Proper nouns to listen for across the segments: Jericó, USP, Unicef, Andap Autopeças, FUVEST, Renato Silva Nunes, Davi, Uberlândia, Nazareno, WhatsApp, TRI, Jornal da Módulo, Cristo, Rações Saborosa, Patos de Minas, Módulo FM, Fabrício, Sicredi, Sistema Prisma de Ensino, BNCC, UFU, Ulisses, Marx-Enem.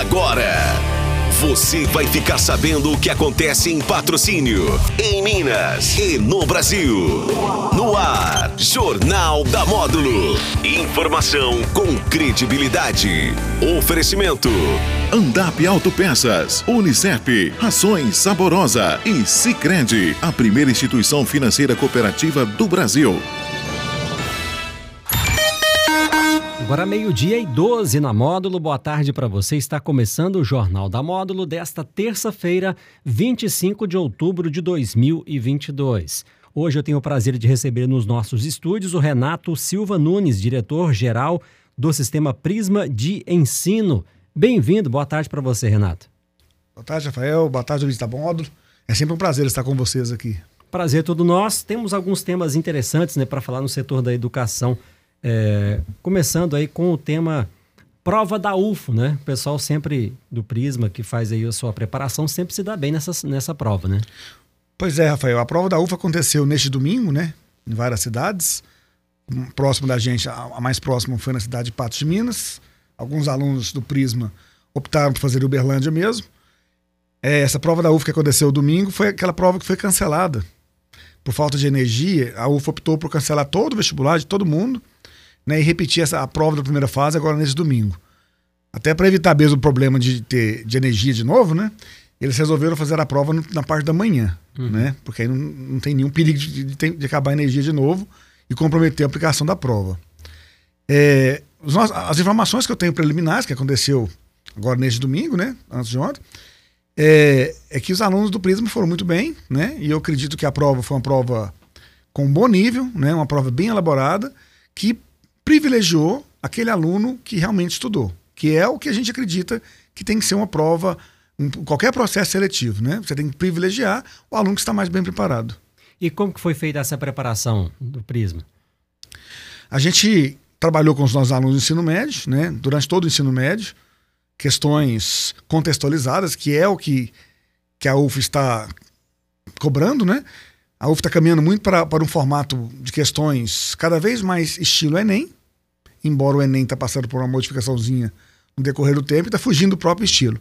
agora. Você vai ficar sabendo o que acontece em Patrocínio, em Minas e no Brasil. No ar, Jornal da Módulo. Informação com credibilidade. Oferecimento: Andap Autopeças, Unicef, Rações Saborosa e Sicredi, a primeira instituição financeira cooperativa do Brasil. Agora meio-dia e 12 na Módulo. Boa tarde para você. Está começando o Jornal da Módulo desta terça-feira, 25 de outubro de 2022. Hoje eu tenho o prazer de receber nos nossos estúdios o Renato Silva Nunes, diretor-geral do Sistema Prisma de Ensino. Bem-vindo. Boa tarde para você, Renato. Boa tarde, Rafael. Boa tarde, Ulisses da Módulo. É sempre um prazer estar com vocês aqui. Prazer todo nosso. Temos alguns temas interessantes, né, para falar no setor da educação. Começando aí com o tema prova da UFU, né? O pessoal sempre do Prisma que faz aí a sua preparação sempre se dá bem nessa prova, né? Pois é, Rafael. A prova da UFU aconteceu neste domingo, né? Em várias cidades. Próximo da gente, a mais próxima foi na cidade de Patos de Minas. Alguns alunos do Prisma optaram por fazer Uberlândia mesmo. Essa prova da UFU que aconteceu domingo foi aquela prova que foi cancelada. Por falta de energia, a UFU optou por cancelar todo o vestibular de todo mundo, né, e repetir a prova da primeira fase agora nesse domingo. Até para evitar mesmo o problema de energia de novo, né? Eles resolveram fazer a prova na parte da manhã, né? Porque aí não tem nenhum perigo de acabar a energia de novo e comprometer a aplicação da prova. As informações que eu tenho preliminares, que aconteceu agora neste domingo, né? Antes de ontem, é que os alunos do Prisma foram muito bem, né? E eu acredito que a prova foi uma prova com um bom nível, né? Uma prova bem elaborada, que privilegiou aquele aluno que realmente estudou, que é o que a gente acredita que tem que ser uma prova, qualquer processo seletivo, né? Você tem que privilegiar o aluno que está mais bem preparado. E como que foi feita essa preparação do Prisma? A gente trabalhou com os nossos alunos do ensino médio, né? Durante todo o ensino médio, questões contextualizadas, que é o que a UFU está cobrando, né? A UFU está caminhando muito para um formato de questões cada vez mais estilo Enem, embora o Enem está passando por uma modificaçãozinha no decorrer do tempo e está fugindo do próprio estilo.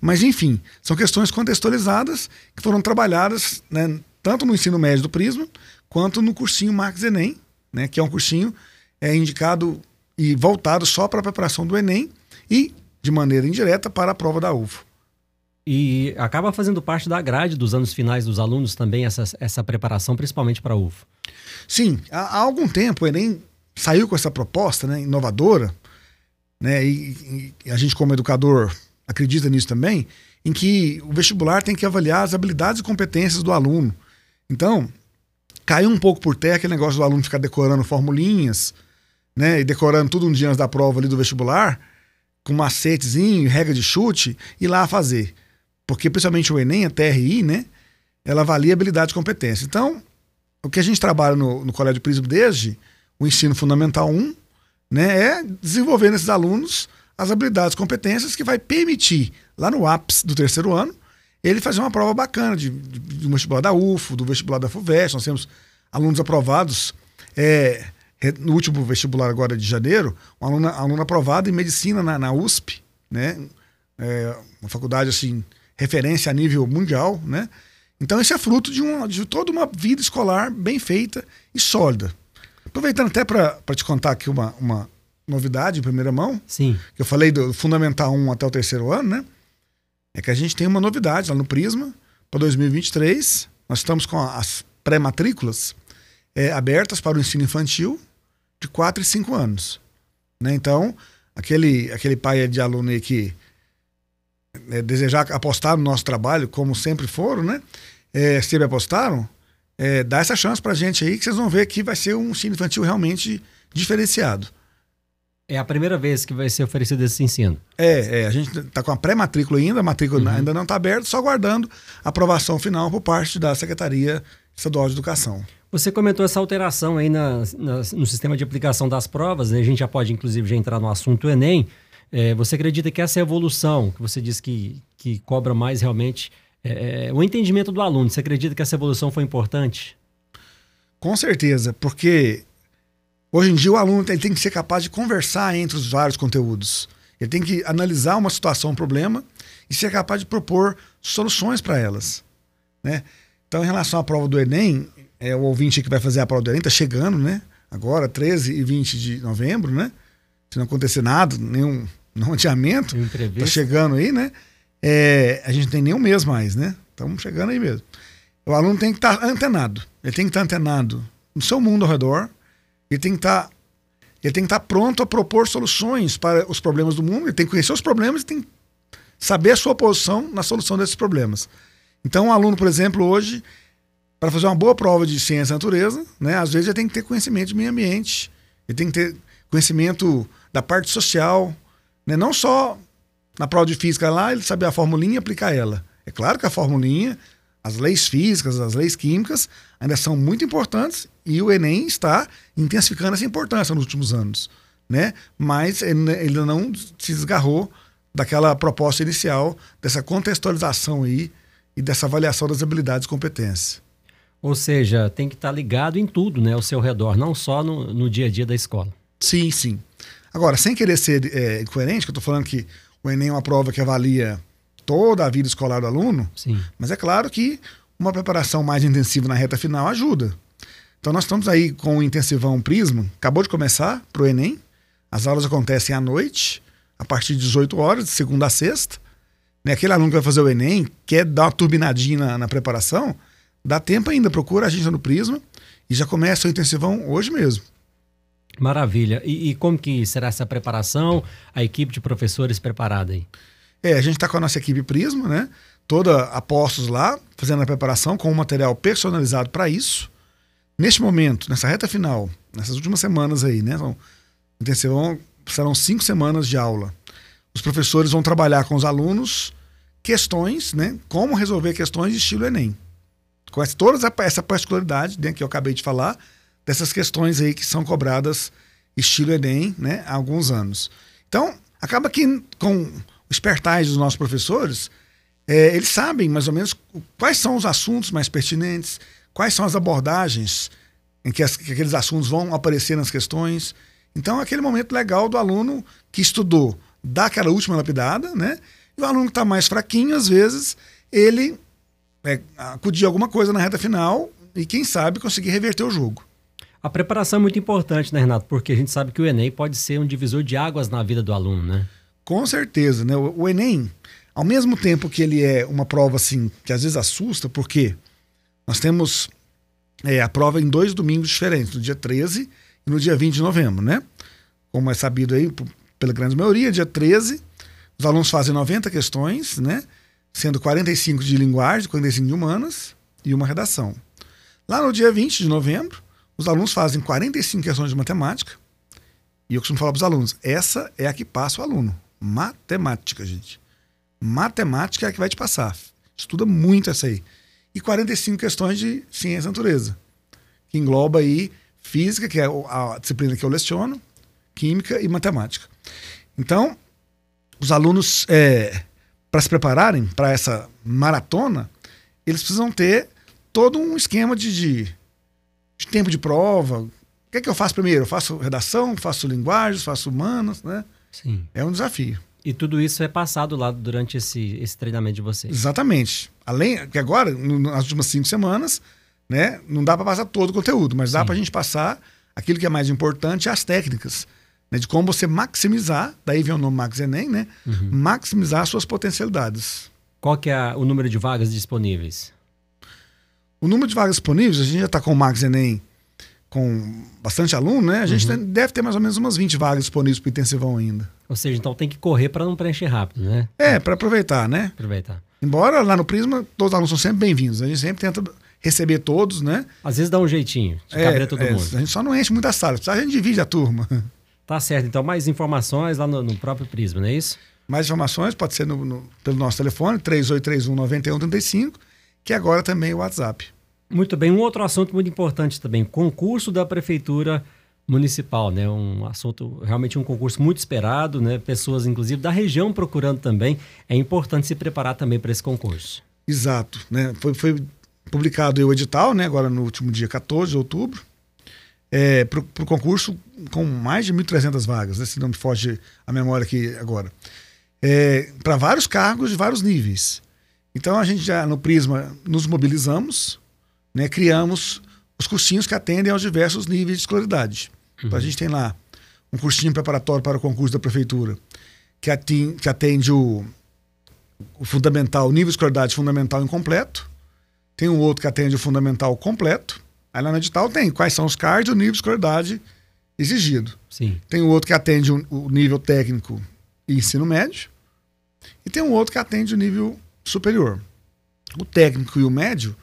Mas, enfim, são questões contextualizadas que foram trabalhadas, né, tanto no ensino médio do Prisma quanto no cursinho Marx-Enem, né, que é um cursinho indicado e voltado só para a preparação do Enem e, de maneira indireta, para a prova da UFU. E acaba fazendo parte da grade dos anos finais dos alunos também essa preparação, principalmente para a UFU. Sim, há algum tempo o Enem saiu com essa proposta, né, inovadora, né, e a gente como educador acredita nisso também, em que o vestibular tem que avaliar as habilidades e competências do aluno. Então, caiu um pouco por terra aquele negócio do aluno ficar decorando formulinhas, né, e decorando tudo um dia antes da prova ali do vestibular, com macetezinho, regra de chute, e lá fazer. Porque principalmente o Enem, a TRI, né, ela avalia habilidade e competência. Então, o que a gente trabalha no Colégio Prisma desde o ensino fundamental 1, né, é desenvolver nesses alunos as habilidades e competências que vai permitir, lá no ápice do terceiro ano, ele fazer uma prova bacana do vestibular da UFU, do vestibular da FUVEST. Nós temos alunos aprovados, no último vestibular agora de janeiro, um aluno aprovado em medicina na USP, né, uma faculdade assim, referência a nível mundial, né? Então isso é fruto de toda uma vida escolar bem feita e sólida. Aproveitando até para te contar aqui uma novidade em primeira mão. Sim. Que eu falei do Fundamental 1 até o terceiro ano, né? É que a gente tem uma novidade lá no Prisma para 2023. Nós estamos com as pré-matrículas abertas para o ensino infantil de 4 e 5 anos. Né? Então, aquele pai de aluno aí que desejar apostar no nosso trabalho, como sempre foram, né? Sempre apostaram, dá essa chance pra gente aí, que vocês vão ver que vai ser um ensino infantil realmente diferenciado. É a primeira vez que vai ser oferecido esse ensino. A gente tá com a pré-matrícula ainda, a matrícula ainda não tá aberta, só aguardando a aprovação final por parte da Secretaria Estadual de Educação. Você comentou essa alteração aí no sistema de aplicação das provas, né? A gente já pode, inclusive, já entrar no assunto Enem. Você acredita que essa evolução, que você diz que cobra mais realmente o entendimento do aluno, você acredita que essa evolução foi importante? Com certeza, porque hoje em dia o aluno tem que ser capaz de conversar entre os vários conteúdos Ele tem que analisar uma situação, um problema, e ser capaz de propor soluções para elas, né? Então, em relação à prova do Enem, o ouvinte que vai fazer a prova do Enem está chegando, né? Agora, 13 e 20 de novembro, né? Se não acontecer nada, nenhum adiamento, está chegando aí, né? A gente não tem nenhum mês mais, né? Estamos chegando aí mesmo. O aluno tem que estar antenado. Ele tem que estar antenado no seu mundo ao redor. Ele tem que estar pronto a propor soluções para os problemas do mundo. Ele tem que conhecer os problemas e tem que saber a sua posição na solução desses problemas. Então, um aluno, por exemplo, hoje, para fazer uma boa prova de ciência da natureza, né, às vezes ele tem que ter conhecimento de meio ambiente, ele tem que ter conhecimento da parte social, né, não só na prova de física lá, ele saber a formulinha e aplicar ela. É claro que a formulinha, as leis físicas, as leis químicas ainda são muito importantes e o Enem está intensificando essa importância nos últimos anos, né? Mas ele não se desgarrou daquela proposta inicial, dessa contextualização aí e dessa avaliação das habilidades e competências. Ou seja, tem que estar ligado em tudo, né, ao seu redor, não só no dia a dia da escola. Sim, sim. Agora, sem querer ser incoerente, que eu estou falando que o Enem é uma prova que avalia toda a vida escolar do aluno, sim, mas é claro que uma preparação mais intensiva na reta final ajuda. Então nós estamos aí com o Intensivão Prisma, acabou de começar para o Enem, as aulas acontecem à noite, a partir de 18 horas, de segunda a sexta. Aquele aluno que vai fazer o Enem, quer dar uma turbinadinha na preparação, dá tempo ainda, procura a gente no Prisma e já começa o Intensivão hoje mesmo. Maravilha. E como que será essa preparação, a equipe de professores preparada aí? A gente está com a nossa equipe Prisma, né? Toda a postos lá, fazendo a preparação com um material personalizado para isso. Neste momento, nessa reta final, nessas últimas semanas aí, né? Então, serão 5 semanas de aula. Os professores vão trabalhar com os alunos questões, né? Como resolver questões de estilo Enem. Com toda essa particularidade, né, que eu acabei de falar, dessas questões aí que são cobradas estilo Enem, né, há alguns anos. Então, acaba que com os espertais dos nossos professores, eles sabem mais ou menos quais são os assuntos mais pertinentes, quais são as abordagens em que aqueles assuntos vão aparecer nas questões. Então, é aquele momento legal do aluno que estudou, dá aquela última lapidada, né? E o aluno que está mais fraquinho, às vezes, ele acudir alguma coisa na reta final e, quem sabe, conseguir reverter o jogo. A preparação é muito importante, né, Renato? Porque a gente sabe que o Enem pode ser um divisor de águas na vida do aluno, né? Com certeza, né? O Enem, ao mesmo tempo que ele é uma prova, assim, que às vezes assusta, porque nós temos a prova em 2 domingos diferentes, no dia 13 e no dia 20 de novembro, né? Como é sabido aí, pela grande maioria, dia 13, os alunos fazem 90 questões, né? Sendo 45 de linguagem, 45 de humanas e uma redação. Lá no dia 20 de novembro, os alunos fazem 45 questões de matemática, e eu costumo falar para os alunos, essa é a que passa o aluno. Matemática, gente. Matemática é a que vai te passar. Estuda muito essa aí. E 45 questões de ciência da natureza, que engloba aí física, que é a disciplina que eu leciono, química e matemática. Então, os alunos, para se prepararem para essa maratona, eles precisam ter todo um esquema de tempo de prova. O que é que eu faço primeiro? Eu faço redação, faço linguagens, faço humanas, né? Sim. É um desafio. E tudo isso é passado lá durante esse treinamento de vocês. Exatamente. Além que agora, nas últimas 5 semanas, né, não dá para passar todo o conteúdo, mas dá para a gente passar aquilo que é mais importante, as técnicas, né, de como você maximizar, daí vem o nome Marx-Enem, né, maximizar suas potencialidades. Qual que é o número de vagas disponíveis? O número de vagas disponíveis, a gente já está com o Marx-Enem com bastante aluno, né? A gente deve ter mais ou menos umas 20 vagas disponíveis para o Intensivão ainda. Ou seja, então tem que correr para não preencher rápido, né? Para aproveitar, né? Aproveitar. Embora lá no Prisma todos os alunos são sempre bem-vindos. A gente sempre tenta receber todos, né? Às vezes dá um jeitinho de caber todo mundo. A gente só não enche muita sala, a gente divide a turma. Tá certo, então mais informações lá no próprio Prisma, não é isso? Mais informações pode ser pelo nosso telefone, 3831-9135, que agora também é o WhatsApp. Muito bem, um outro assunto muito importante também, concurso da Prefeitura Municipal, né? Um assunto, realmente um concurso muito esperado, né? Pessoas, inclusive, da região procurando também. É importante se preparar também para esse concurso. Exato, né? Foi publicado o edital, né? Agora no último dia 14 de outubro. para o concurso com mais de 1.300 vagas, né, se não me foge a memória aqui agora. Para vários cargos de vários níveis. Então a gente já no Prisma nos mobilizamos, né, criamos os cursinhos que atendem aos diversos níveis de escolaridade. Uhum. Então a gente tem lá um cursinho preparatório para o concurso da prefeitura, que atende o fundamental, o nível de escolaridade fundamental incompleto. Tem um outro que atende o fundamental completo. Aí lá no edital tem quais são os cards e o nível de escolaridade exigido. Sim. Tem um outro que atende o nível técnico e ensino médio. E tem um outro que atende o nível superior. O técnico e o médio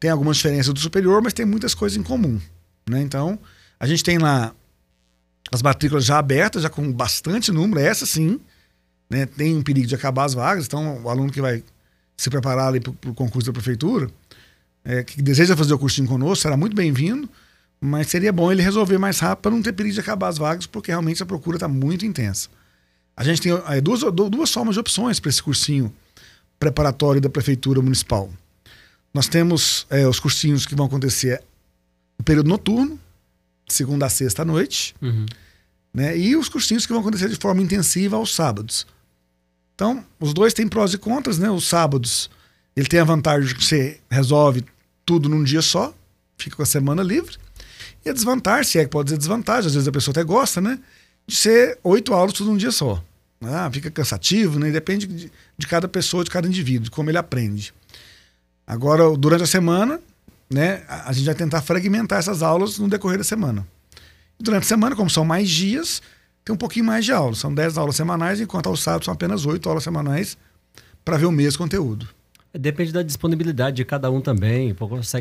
tem algumas diferenças do superior, mas tem muitas coisas em comum, né? Então, a gente tem lá as matrículas já abertas, já com bastante número, essa sim, né? Tem um perigo de acabar as vagas, então o aluno que vai se preparar ali para o concurso da prefeitura, que deseja fazer o cursinho conosco, será muito bem-vindo, mas seria bom ele resolver mais rápido para não ter perigo de acabar as vagas, porque realmente a procura está muito intensa. A gente tem duas formas de opções para esse cursinho preparatório da Prefeitura Municipal. Nós temos os cursinhos que vão acontecer no período noturno, segunda a sexta à noite, né, e os cursinhos que vão acontecer de forma intensiva aos sábados. Então, os dois têm prós e contras, né? Os sábados, ele tem a vantagem de que você resolve tudo num dia só, fica com a semana livre. E a desvantagem, se é que pode dizer desvantagem, às vezes a pessoa até gosta, né, de ser 8 aulas tudo num dia só. Ah, fica cansativo, né? Depende de cada pessoa, de cada indivíduo, de como ele aprende. Agora, durante a semana, né, a gente vai tentar fragmentar essas aulas no decorrer da semana. Durante a semana, como são mais dias, tem um pouquinho mais de aulas. São 10 aulas semanais, enquanto aos sábados são apenas 8 aulas semanais para ver o mesmo conteúdo. Depende da disponibilidade de cada um também,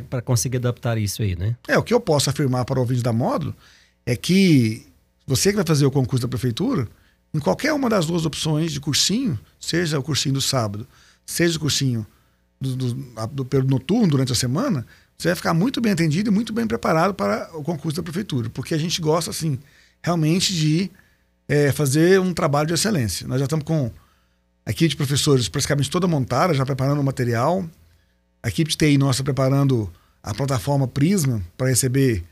para conseguir adaptar isso aí, né? O que eu posso afirmar para o ouvinte da Módulo é que você que vai fazer o concurso da prefeitura, em qualquer uma das duas opções de cursinho, seja o cursinho do sábado, seja o cursinho do período noturno durante a semana, você vai ficar muito bem atendido e muito bem preparado para o concurso da prefeitura, porque a gente gosta, assim, realmente de fazer um trabalho de excelência. Nós já estamos com a equipe de professores praticamente toda montada, já preparando o material. A equipe de TI nossa preparando a plataforma Prisma para receber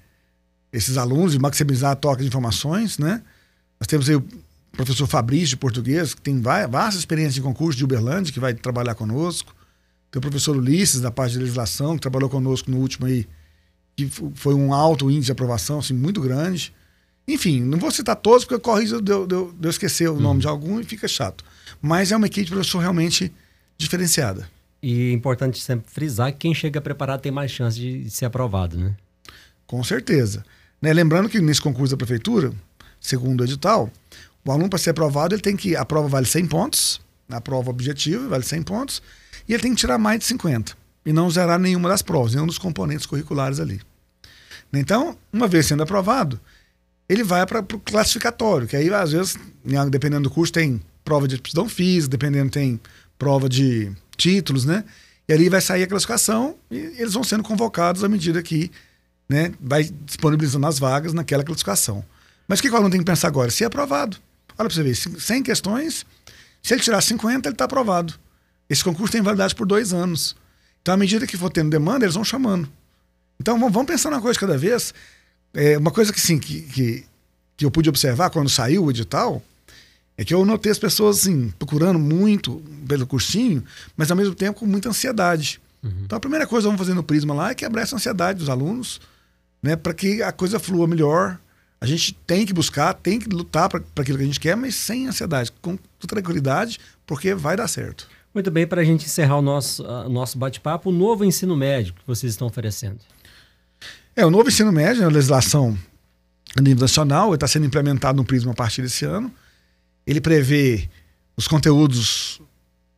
esses alunos e maximizar a troca de informações, né? Nós temos aí o professor Fabrício, de português, que tem vasta experiência em concurso de Uberlândia, que vai trabalhar conosco. Tem o professor Ulisses, da parte de legislação, que trabalhou conosco no último aí, que foi um alto índice de aprovação, assim, muito grande. Enfim, não vou citar todos, porque corre risco de eu esquecer o nome de algum e fica chato. Mas é uma equipe de professor realmente diferenciada. E é importante sempre frisar que quem chega preparado tem mais chance de ser aprovado, né? Com certeza. Né? Lembrando que nesse concurso da prefeitura, segundo o edital, o aluno para ser aprovado, ele tem que... A prova vale 100 pontos, a prova objetiva vale 100 pontos, e ele tem que tirar mais de 50 e não zerar nenhuma das provas, nenhum dos componentes curriculares ali. Então, uma vez sendo aprovado, ele vai para o classificatório, que aí às vezes, dependendo do curso, tem prova de aptidão física, dependendo tem prova de títulos, né? E ali vai sair a classificação e eles vão sendo convocados à medida que, né, vai disponibilizando as vagas naquela classificação. Mas o que o aluno tem que pensar agora? Se é aprovado. Olha para você ver, 100 questões, se ele tirar 50, ele está aprovado. Esse concurso tem validade por 2 anos. Então, à medida que for tendo demanda, eles vão chamando. Então, vamos pensando uma coisa cada vez. Uma coisa que, sim, que eu pude observar quando saiu o edital, é que eu notei as pessoas assim, procurando muito pelo cursinho, mas ao mesmo tempo com muita ansiedade. Então, a primeira coisa que vamos fazer no Prisma lá é quebrar essa ansiedade dos alunos, né, para que a coisa flua melhor. A gente tem que buscar, tem que lutar para aquilo que a gente quer, mas sem ansiedade, com tranquilidade, porque vai dar certo. Muito bem, para a gente encerrar o nosso bate-papo, o novo ensino médio que vocês estão oferecendo. O novo ensino médio, a legislação a nível nacional, está sendo implementado no Prisma a partir desse ano. Ele prevê os conteúdos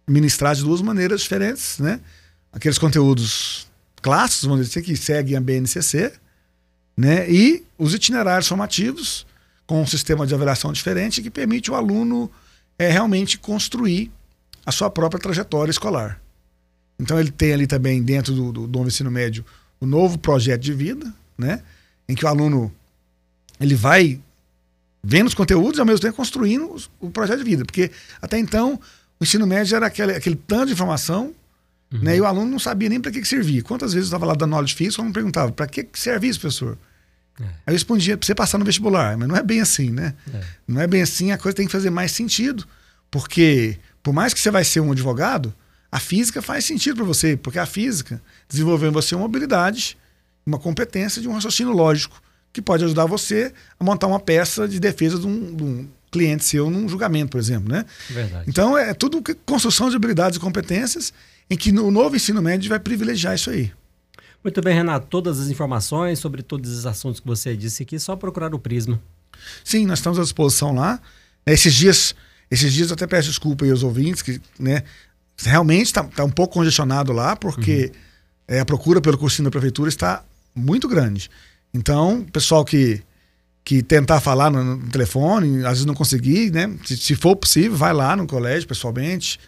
ministrados de duas maneiras diferentes, né? Aqueles conteúdos clássicos, vamos dizer, que seguem a BNCC, né? E os itinerários formativos com um sistema de avaliação diferente que permite o aluno realmente construir a sua própria trajetória escolar. Então ele tem ali também dentro do novo ensino médio o novo projeto de vida, né? Em que o aluno ele vai vendo os conteúdos e ao mesmo tempo construindo o projeto de vida, porque até então o ensino médio era aquele tanto de informação. Né? E o aluno não sabia nem para que servia. Quantas vezes eu estava lá dando aula de física, o aluno perguntava, para que serve isso, professor? Aí eu respondia, pra você passar no vestibular, mas não é bem assim, né? Não é bem assim, a coisa tem que fazer mais sentido, porque por mais que você vai ser um advogado, a física faz sentido para você, porque a física desenvolveu em você uma habilidade, uma competência de um raciocínio lógico, que pode ajudar você a montar uma peça de defesa de um cliente seu num julgamento, por exemplo, né? Verdade. Então é tudo construção de habilidades e competências em que o novo ensino médio vai privilegiar isso aí. Muito bem, Renato. Todas as informações sobre todos os assuntos que você disse aqui, é só procurar o Prisma. Sim, nós estamos à disposição lá. Esses dias eu até peço desculpa aí aos ouvintes, que né, realmente está um pouco congestionado lá, porque a procura pelo cursinho da prefeitura está muito grande. Então, pessoal que tentar falar no telefone, às vezes não conseguir, né? Se for possível, vai lá no colégio pessoalmente,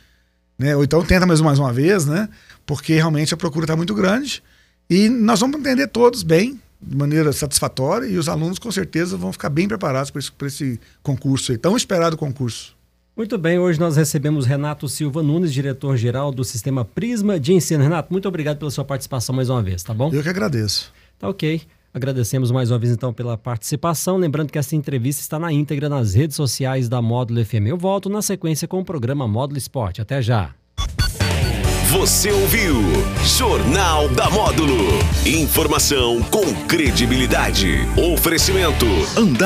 né? Ou então tenta mais uma vez, né? Porque realmente a procura está muito grande. E nós vamos entender todos bem, de maneira satisfatória, e os alunos com certeza vão ficar bem preparados para esse concurso aí, tão esperado concurso. Muito bem, hoje nós recebemos Renato Silva Nunes, diretor-geral do Sistema Prisma de Ensino. Renato, muito obrigado pela sua participação mais uma vez, tá bom? Eu que agradeço. Tá ok. Agradecemos mais uma vez então pela participação, lembrando que essa entrevista está na íntegra nas redes sociais da Módulo FM. Eu volto na sequência com o programa Módulo Esporte. Até já! Você ouviu Jornal da Módulo. Informação com credibilidade. Oferecimento Andap